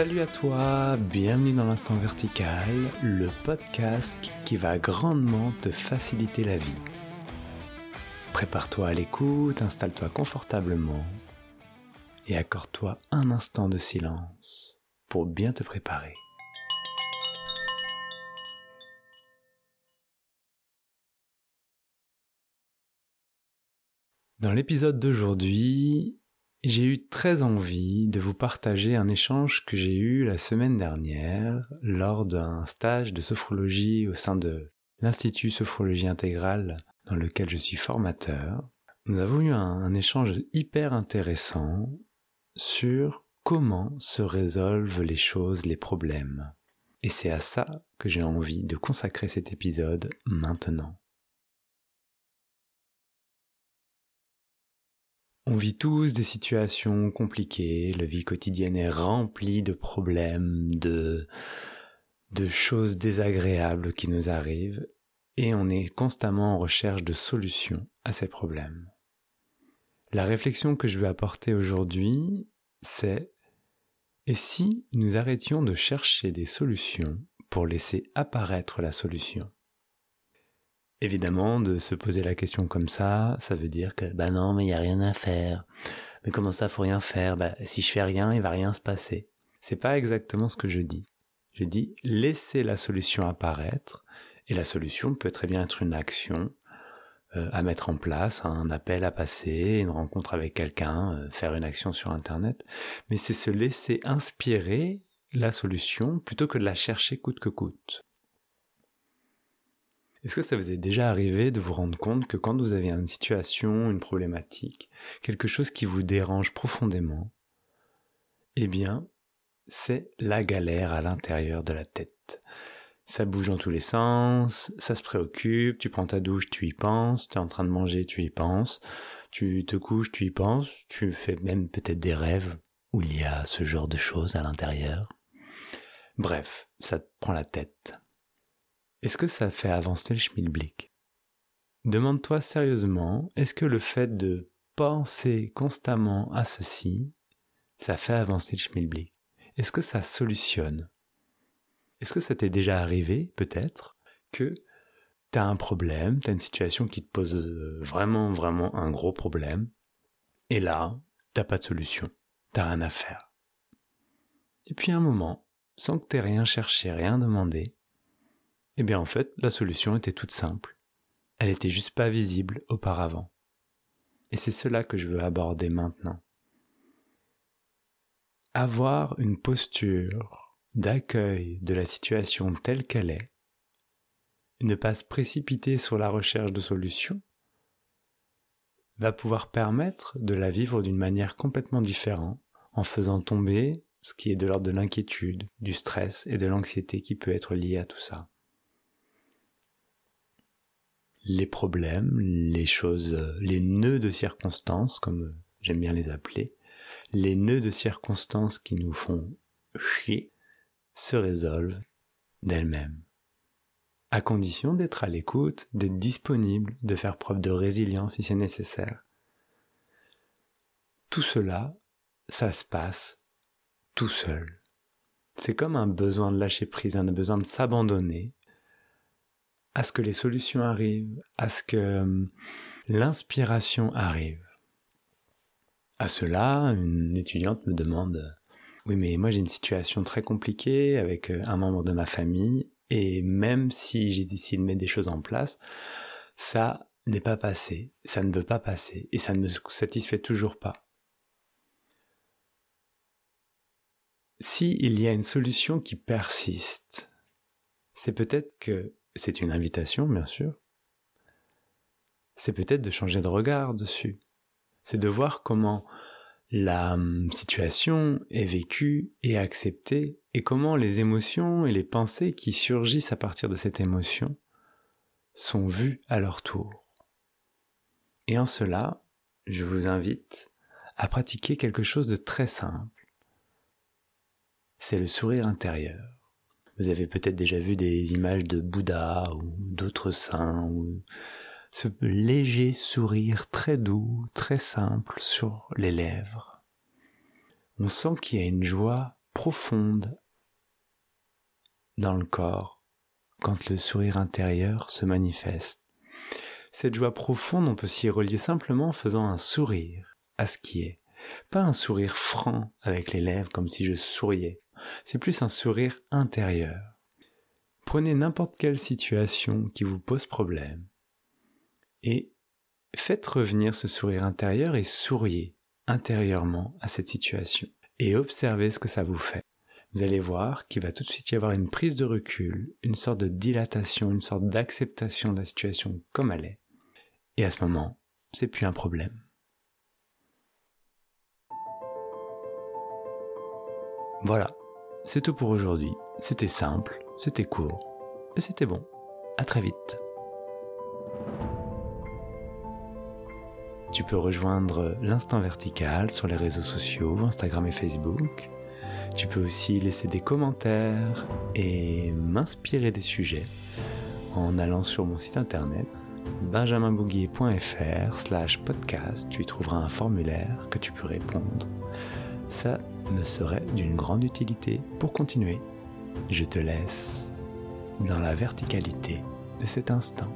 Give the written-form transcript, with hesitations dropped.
Salut à toi, bienvenue dans l'Instant Vertical, le podcast qui va grandement te faciliter la vie. Prépare-toi à l'écoute, installe-toi confortablement et accorde-toi un instant de silence pour bien te préparer. Dans l'épisode d'aujourd'hui, j'ai eu très envie de vous partager un échange que j'ai eu la semaine dernière lors d'un stage de sophrologie au sein de l'Institut Sophrologie Intégrale dans lequel je suis formateur. Nous avons eu un échange hyper intéressant sur comment se résolvent les choses, les problèmes. Et c'est à ça que j'ai envie de consacrer cet épisode maintenant. On vit tous des situations compliquées, la vie quotidienne est remplie de problèmes, de choses désagréables qui nous arrivent, et on est constamment en recherche de solutions à ces problèmes. La réflexion que je vais apporter aujourd'hui, c'est « Et si nous arrêtions de chercher des solutions pour laisser apparaître la solution ?» Évidemment, de se poser la question comme ça, ça veut dire que « bah non, mais il n'y a rien à faire. Mais comment ça, faut rien faire ? Bah, si je fais rien, il va rien se passer. » C'est pas exactement ce que je dis. Je dis « laisser la solution apparaître ». Et la solution peut très bien être une action à mettre en place, un appel à passer, une rencontre avec quelqu'un, faire une action sur Internet. Mais c'est se laisser inspirer la solution plutôt que de la chercher coûte que coûte. Est-ce que ça vous est déjà arrivé de vous rendre compte que quand vous avez une situation, une problématique, quelque chose qui vous dérange profondément, eh bien, c'est la galère à l'intérieur de la tête. Ça bouge dans tous les sens, ça se préoccupe, tu prends ta douche, tu y penses, tu es en train de manger, tu y penses, tu te couches, tu y penses, tu fais même peut-être des rêves où il y a ce genre de choses à l'intérieur. Bref, ça te prend la tête. Est-ce que ça fait avancer le schmilblick ? Demande-toi sérieusement, est-ce que le fait de penser constamment à ceci, ça fait avancer le schmilblick ? Est-ce que ça solutionne ? Est-ce que ça t'est déjà arrivé, peut-être, que t'as un problème, t'as une situation qui te pose vraiment, vraiment un gros problème, et là, t'as pas de solution, t'as rien à faire. Et puis à un moment, sans que t'aies rien cherché, rien demandé, eh bien en fait, la solution était toute simple. Elle était juste pas visible auparavant. Et c'est cela que je veux aborder maintenant. Avoir une posture d'accueil de la situation telle qu'elle est, ne pas se précipiter sur la recherche de solutions, va pouvoir permettre de la vivre d'une manière complètement différente en faisant tomber ce qui est de l'ordre de l'inquiétude, du stress et de l'anxiété qui peut être lié à tout ça. Les problèmes, les choses, les nœuds de circonstances, comme j'aime bien les appeler, les nœuds de circonstances qui nous font chier, se résolvent d'elles-mêmes. À condition d'être à l'écoute, d'être disponible, de faire preuve de résilience si c'est nécessaire. Tout cela, ça se passe tout seul. C'est comme un besoin de lâcher prise, un besoin de s'abandonner, à ce que les solutions arrivent, à ce que l'inspiration arrive. À cela, une étudiante me demande « Oui, mais moi j'ai une situation très compliquée avec un membre de ma famille, et même si j'ai décidé de mettre des choses en place, ça n'est pas passé, ça ne veut pas passer, et ça ne me satisfait toujours pas. » S'il y a une solution qui persiste, c'est peut-être que c'est une invitation, bien sûr. C'est peut-être de changer de regard dessus. C'est de voir comment la situation est vécue et acceptée, et comment les émotions et les pensées qui surgissent à partir de cette émotion sont vues à leur tour. Et en cela, je vous invite à pratiquer quelque chose de très simple. C'est le sourire intérieur. Vous avez peut-être déjà vu des images de Bouddha ou d'autres saints, ou ce léger sourire très doux, très simple sur les lèvres. On sent qu'il y a une joie profonde dans le corps quand le sourire intérieur se manifeste. Cette joie profonde, on peut s'y relier simplement en faisant un sourire à ce qui est. Pas un sourire franc avec les lèvres comme si je souriais, c'est plus un sourire intérieur. Prenez n'importe quelle situation qui vous pose problème et faites revenir ce sourire intérieur et souriez intérieurement à cette situation et observez ce que ça vous fait. Vous allez voir qu'il va tout de suite y avoir une prise de recul, une sorte de dilatation, une sorte d'acceptation de la situation comme elle est. Et à ce moment, c'est plus un problème. Voilà, c'est tout pour aujourd'hui. C'était simple, c'était court, et c'était bon. À très vite. Tu peux rejoindre l'Instant Vertical sur les réseaux sociaux, Instagram et Facebook. Tu peux aussi laisser des commentaires et m'inspirer des sujets en allant sur mon site internet benjaminbouguier.fr/podcast. Tu y trouveras un formulaire que tu peux répondre. Ça me serait d'une grande utilité pour continuer. Je te laisse dans la verticalité de cet instant.